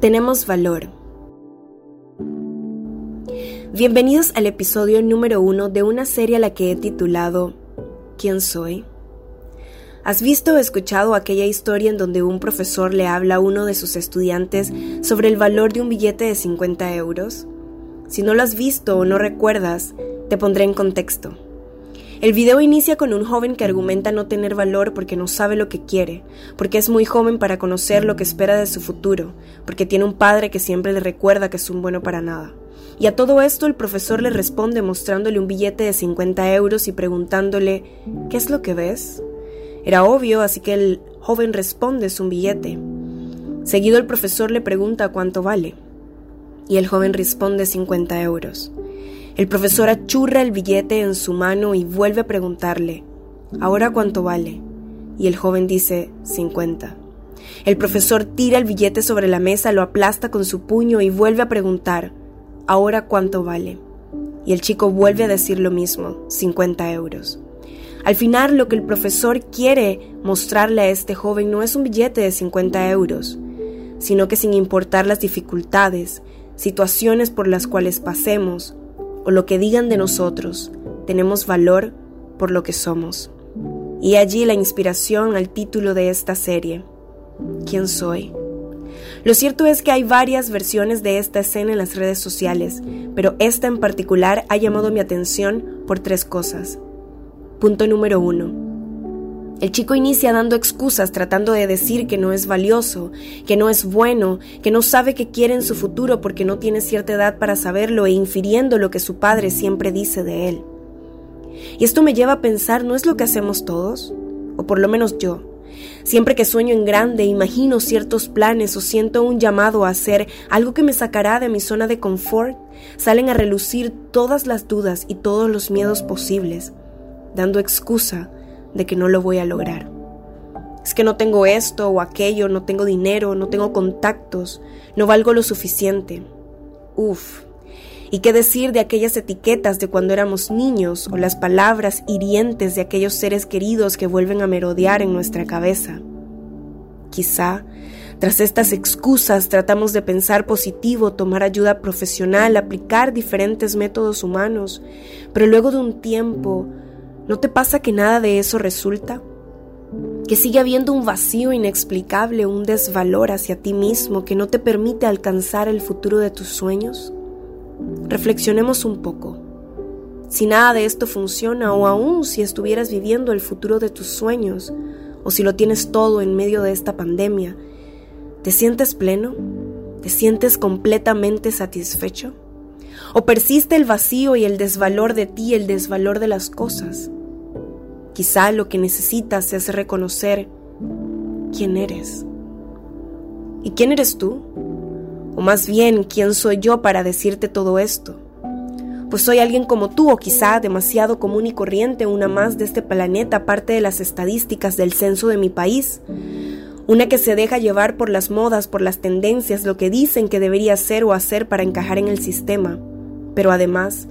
Tenemos valor. Bienvenidos al episodio número 1 de una serie a la que he titulado ¿Quién soy? ¿Has visto o escuchado aquella historia en donde un profesor le habla a uno de sus estudiantes sobre el valor de un billete de 50 euros? Si no lo has visto o no recuerdas, te pondré en contexto. El video inicia con un joven que argumenta no tener valor porque no sabe lo que quiere, porque es muy joven para conocer lo que espera de su futuro, porque tiene un padre que siempre le recuerda que es un bueno para nada. Y a todo esto el profesor le responde mostrándole un billete de 50 euros y preguntándole, ¿qué es lo que ves? Era obvio, así que el joven responde, es un billete. Seguido el profesor le pregunta cuánto vale, y el joven responde 50 euros. El profesor achurra el billete en su mano y vuelve a preguntarle, ¿ahora cuánto vale? Y el joven dice, 50. El profesor tira el billete sobre la mesa, lo aplasta con su puño y vuelve a preguntar, ¿ahora cuánto vale? Y el chico vuelve a decir lo mismo, 50 euros. Al final, lo que el profesor quiere mostrarle a este joven no es un billete de 50 euros, sino que sin importar las dificultades, situaciones por las cuales pasemos o lo que digan de nosotros, tenemos valor por lo que somos. Y allí la inspiración al título de esta serie, ¿Quién soy? Lo cierto es que hay varias versiones de esta escena en las redes sociales, pero esta en particular ha llamado mi atención por tres cosas. Punto número 1. El chico inicia dando excusas, tratando de decir que no es valioso, que no es bueno, que no sabe qué quiere en su futuro porque no tiene cierta edad para saberlo e infiriendo lo que su padre siempre dice de él. Y esto me lleva a pensar, ¿no es lo que hacemos todos? O por lo menos yo. Siempre que sueño en grande, imagino ciertos planes o siento un llamado a hacer algo que me sacará de mi zona de confort, salen a relucir todas las dudas y todos los miedos posibles, dando excusa de que no lo voy a lograr. Es que no tengo esto o aquello, no tengo dinero, no tengo contactos, no valgo lo suficiente. Uf. ¿Y qué decir de aquellas etiquetas de cuando éramos niños o las palabras hirientes de aquellos seres queridos que vuelven a merodear en nuestra cabeza? Quizá, tras estas excusas, tratamos de pensar positivo, tomar ayuda profesional, aplicar diferentes métodos humanos, pero luego de un tiempo, ¿no te pasa que nada de eso resulta? Que sigue habiendo un vacío inexplicable, un desvalor hacia ti mismo que no te permite alcanzar el futuro de tus sueños. Reflexionemos un poco. Si nada de esto funciona o aún si estuvieras viviendo el futuro de tus sueños o si lo tienes todo en medio de esta pandemia, ¿te sientes pleno? ¿Te sientes completamente satisfecho? ¿O persiste el vacío y el desvalor de ti, el desvalor de las cosas? Quizá lo que necesitas es reconocer quién eres. ¿Y quién eres tú? O más bien, ¿quién soy yo para decirte todo esto? Pues soy alguien como tú o quizá demasiado común y corriente, una más de este planeta, parte de las estadísticas del censo de mi país. Una que se deja llevar por las modas, por las tendencias, lo que dicen que debería ser o hacer para encajar en el sistema. Pero además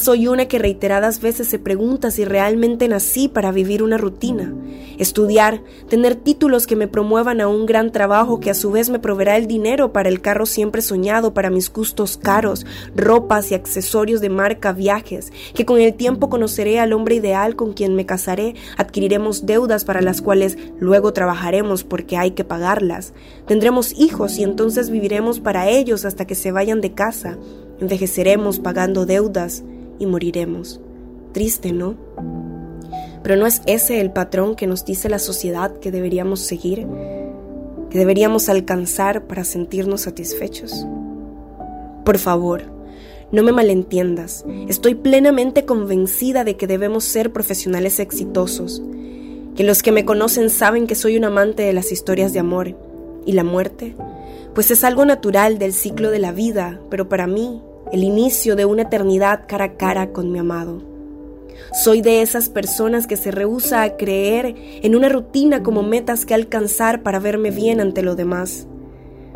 soy una que reiteradas veces se pregunta si realmente nací para vivir una rutina, estudiar, tener títulos que me promuevan a un gran trabajo que a su vez me proveerá el dinero para el carro siempre soñado, para mis gustos caros, ropas y accesorios de marca, viajes, que con el tiempo conoceré al hombre ideal con quien me casaré, adquiriremos deudas para las cuales luego trabajaremos porque hay que pagarlas, tendremos hijos y entonces viviremos para ellos hasta que se vayan de casa. Envejeceremos pagando deudas y moriremos. Triste, ¿no? Pero ¿no es ese el patrón que nos dice la sociedad que deberíamos seguir, que deberíamos alcanzar para sentirnos satisfechos? Por favor, no me malentiendas. Estoy plenamente convencida de que debemos ser profesionales exitosos, que los que me conocen saben que soy un amante de las historias de amor y la muerte. Pues es algo natural del ciclo de la vida, pero para mí, el inicio de una eternidad cara a cara con mi amado. Soy de esas personas que se rehúsa a creer en una rutina como metas que alcanzar para verme bien ante lo demás.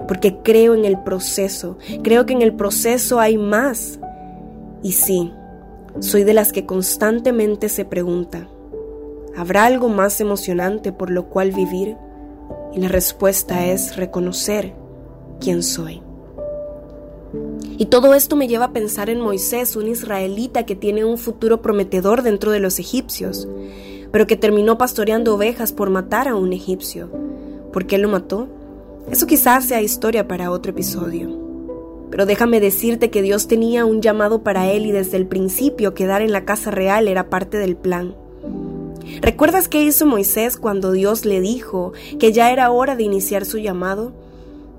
Porque creo en el proceso, creo que en el proceso hay más. Y sí, soy de las que constantemente se pregunta, ¿habrá algo más emocionante por lo cual vivir? Y la respuesta es reconocer quién soy. Y todo esto me lleva a pensar en Moisés, un israelita que tiene un futuro prometedor dentro de los egipcios, pero que terminó pastoreando ovejas por matar a un egipcio. ¿Por qué lo mató? Eso quizás sea historia para otro episodio. Pero déjame decirte que Dios tenía un llamado para él y desde el principio quedar en la casa real era parte del plan. ¿Recuerdas qué hizo Moisés cuando Dios le dijo que ya era hora de iniciar su llamado?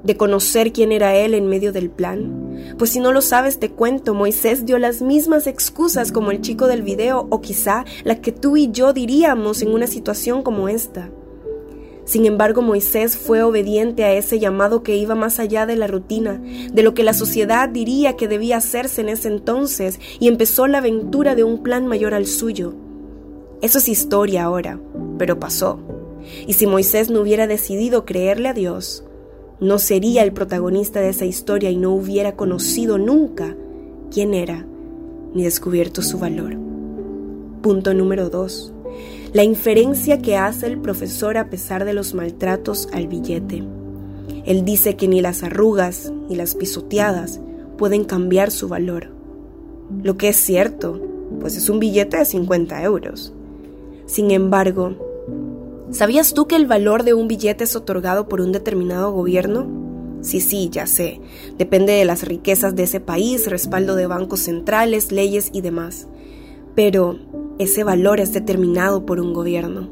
De conocer quién era él en medio del plan. Pues si no lo sabes, te cuento, Moisés dio las mismas excusas como el chico del video o quizá las que tú y yo diríamos en una situación como esta. Sin embargo, Moisés fue obediente a ese llamado que iba más allá de la rutina, de lo que la sociedad diría que debía hacerse en ese entonces, y empezó la aventura de un plan mayor al suyo. Eso es historia ahora, pero pasó. Y si Moisés no hubiera decidido creerle a Dios, no sería el protagonista de esa historia y no hubiera conocido nunca quién era ni descubierto su valor. Punto número 2. La inferencia que hace el profesor a pesar de los maltratos al billete. Él dice que ni las arrugas ni las pisoteadas pueden cambiar su valor. Lo que es cierto, pues es un billete de 50 euros. Sin embargo, ¿sabías tú que el valor de un billete es otorgado por un determinado gobierno? Sí, ya sé. Depende de las riquezas de ese país, respaldo de bancos centrales, leyes y demás. Pero ese valor es determinado por un gobierno.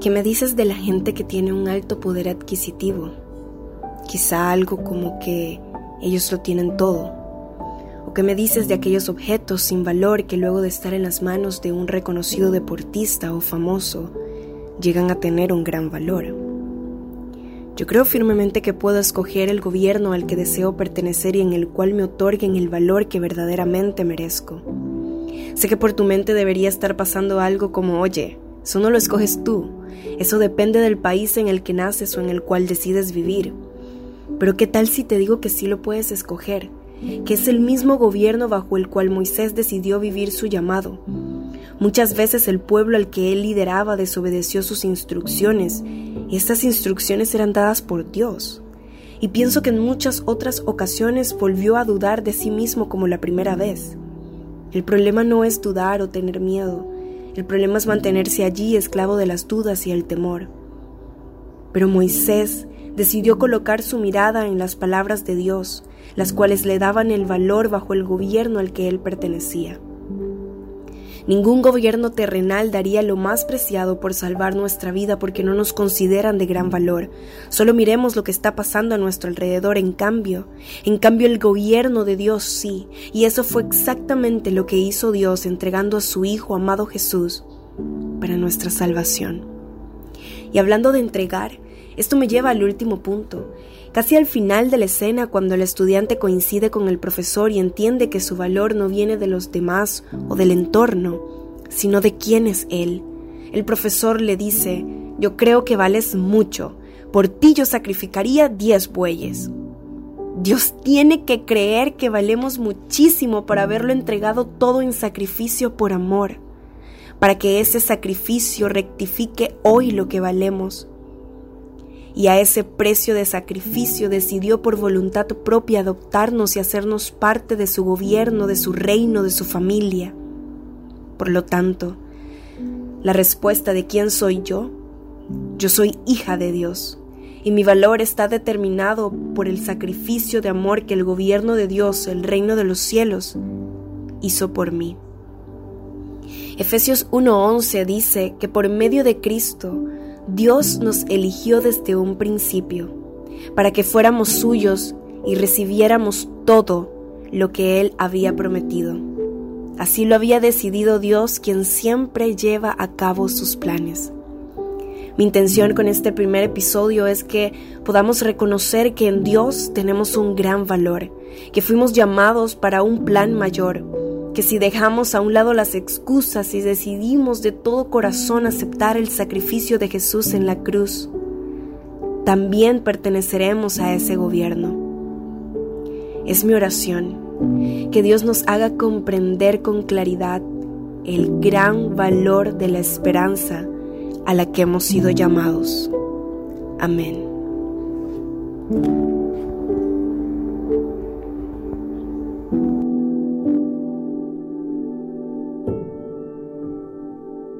¿Qué me dices de la gente que tiene un alto poder adquisitivo? Quizá algo como que ellos lo tienen todo. ¿O qué me dices de aquellos objetos sin valor que luego de estar en las manos de un reconocido deportista o famoso, llegan a tener un gran valor? Yo creo firmemente que puedo escoger el gobierno al que deseo pertenecer y en el cual me otorguen el valor que verdaderamente merezco. Sé que por tu mente debería estar pasando algo como, oye, eso no lo escoges tú, eso depende del país en el que naces o en el cual decides vivir. Pero ¿qué tal si te digo que sí lo puedes escoger? Que es el mismo gobierno bajo el cual Moisés decidió vivir su llamado. Muchas veces el pueblo al que él lideraba desobedeció sus instrucciones, y estas instrucciones eran dadas por Dios. Y pienso que en muchas otras ocasiones volvió a dudar de sí mismo como la primera vez. El problema no es dudar o tener miedo, el problema es mantenerse allí esclavo de las dudas y el temor. Pero Moisés decidió colocar su mirada en las palabras de Dios, las cuales le daban el valor bajo el gobierno al que él pertenecía. Ningún gobierno terrenal daría lo más preciado por salvar nuestra vida porque no nos consideran de gran valor. Solo miremos lo que está pasando a nuestro alrededor. En cambio el gobierno de Dios sí, y eso fue exactamente lo que hizo Dios entregando a su Hijo amado Jesús para nuestra salvación. Y hablando de entregar, esto me lleva al último punto. Casi al final de la escena, cuando el estudiante coincide con el profesor y entiende que su valor no viene de los demás o del entorno, sino de quién es él. El profesor le dice, yo creo que vales mucho, por ti yo sacrificaría 10 bueyes. Dios tiene que creer que valemos muchísimo para haberlo entregado todo en sacrificio por amor, para que ese sacrificio rectifique hoy lo que valemos. Y a ese precio de sacrificio decidió por voluntad propia adoptarnos y hacernos parte de su gobierno, de su reino, de su familia. Por lo tanto, la respuesta de ¿quién soy yo? Yo soy hija de Dios, y mi valor está determinado por el sacrificio de amor que el gobierno de Dios, el reino de los cielos, hizo por mí. Efesios 1:11 dice que por medio de Cristo, Dios nos eligió desde un principio, para que fuéramos suyos y recibiéramos todo lo que Él había prometido. Así lo había decidido Dios, quien siempre lleva a cabo sus planes. Mi intención con este primer episodio es que podamos reconocer que en Dios tenemos un gran valor, que fuimos llamados para un plan mayor, que si dejamos a un lado las excusas y decidimos de todo corazón aceptar el sacrificio de Jesús en la cruz, también perteneceremos a ese gobierno. Es mi oración que Dios nos haga comprender con claridad el gran valor de la esperanza a la que hemos sido llamados. Amén.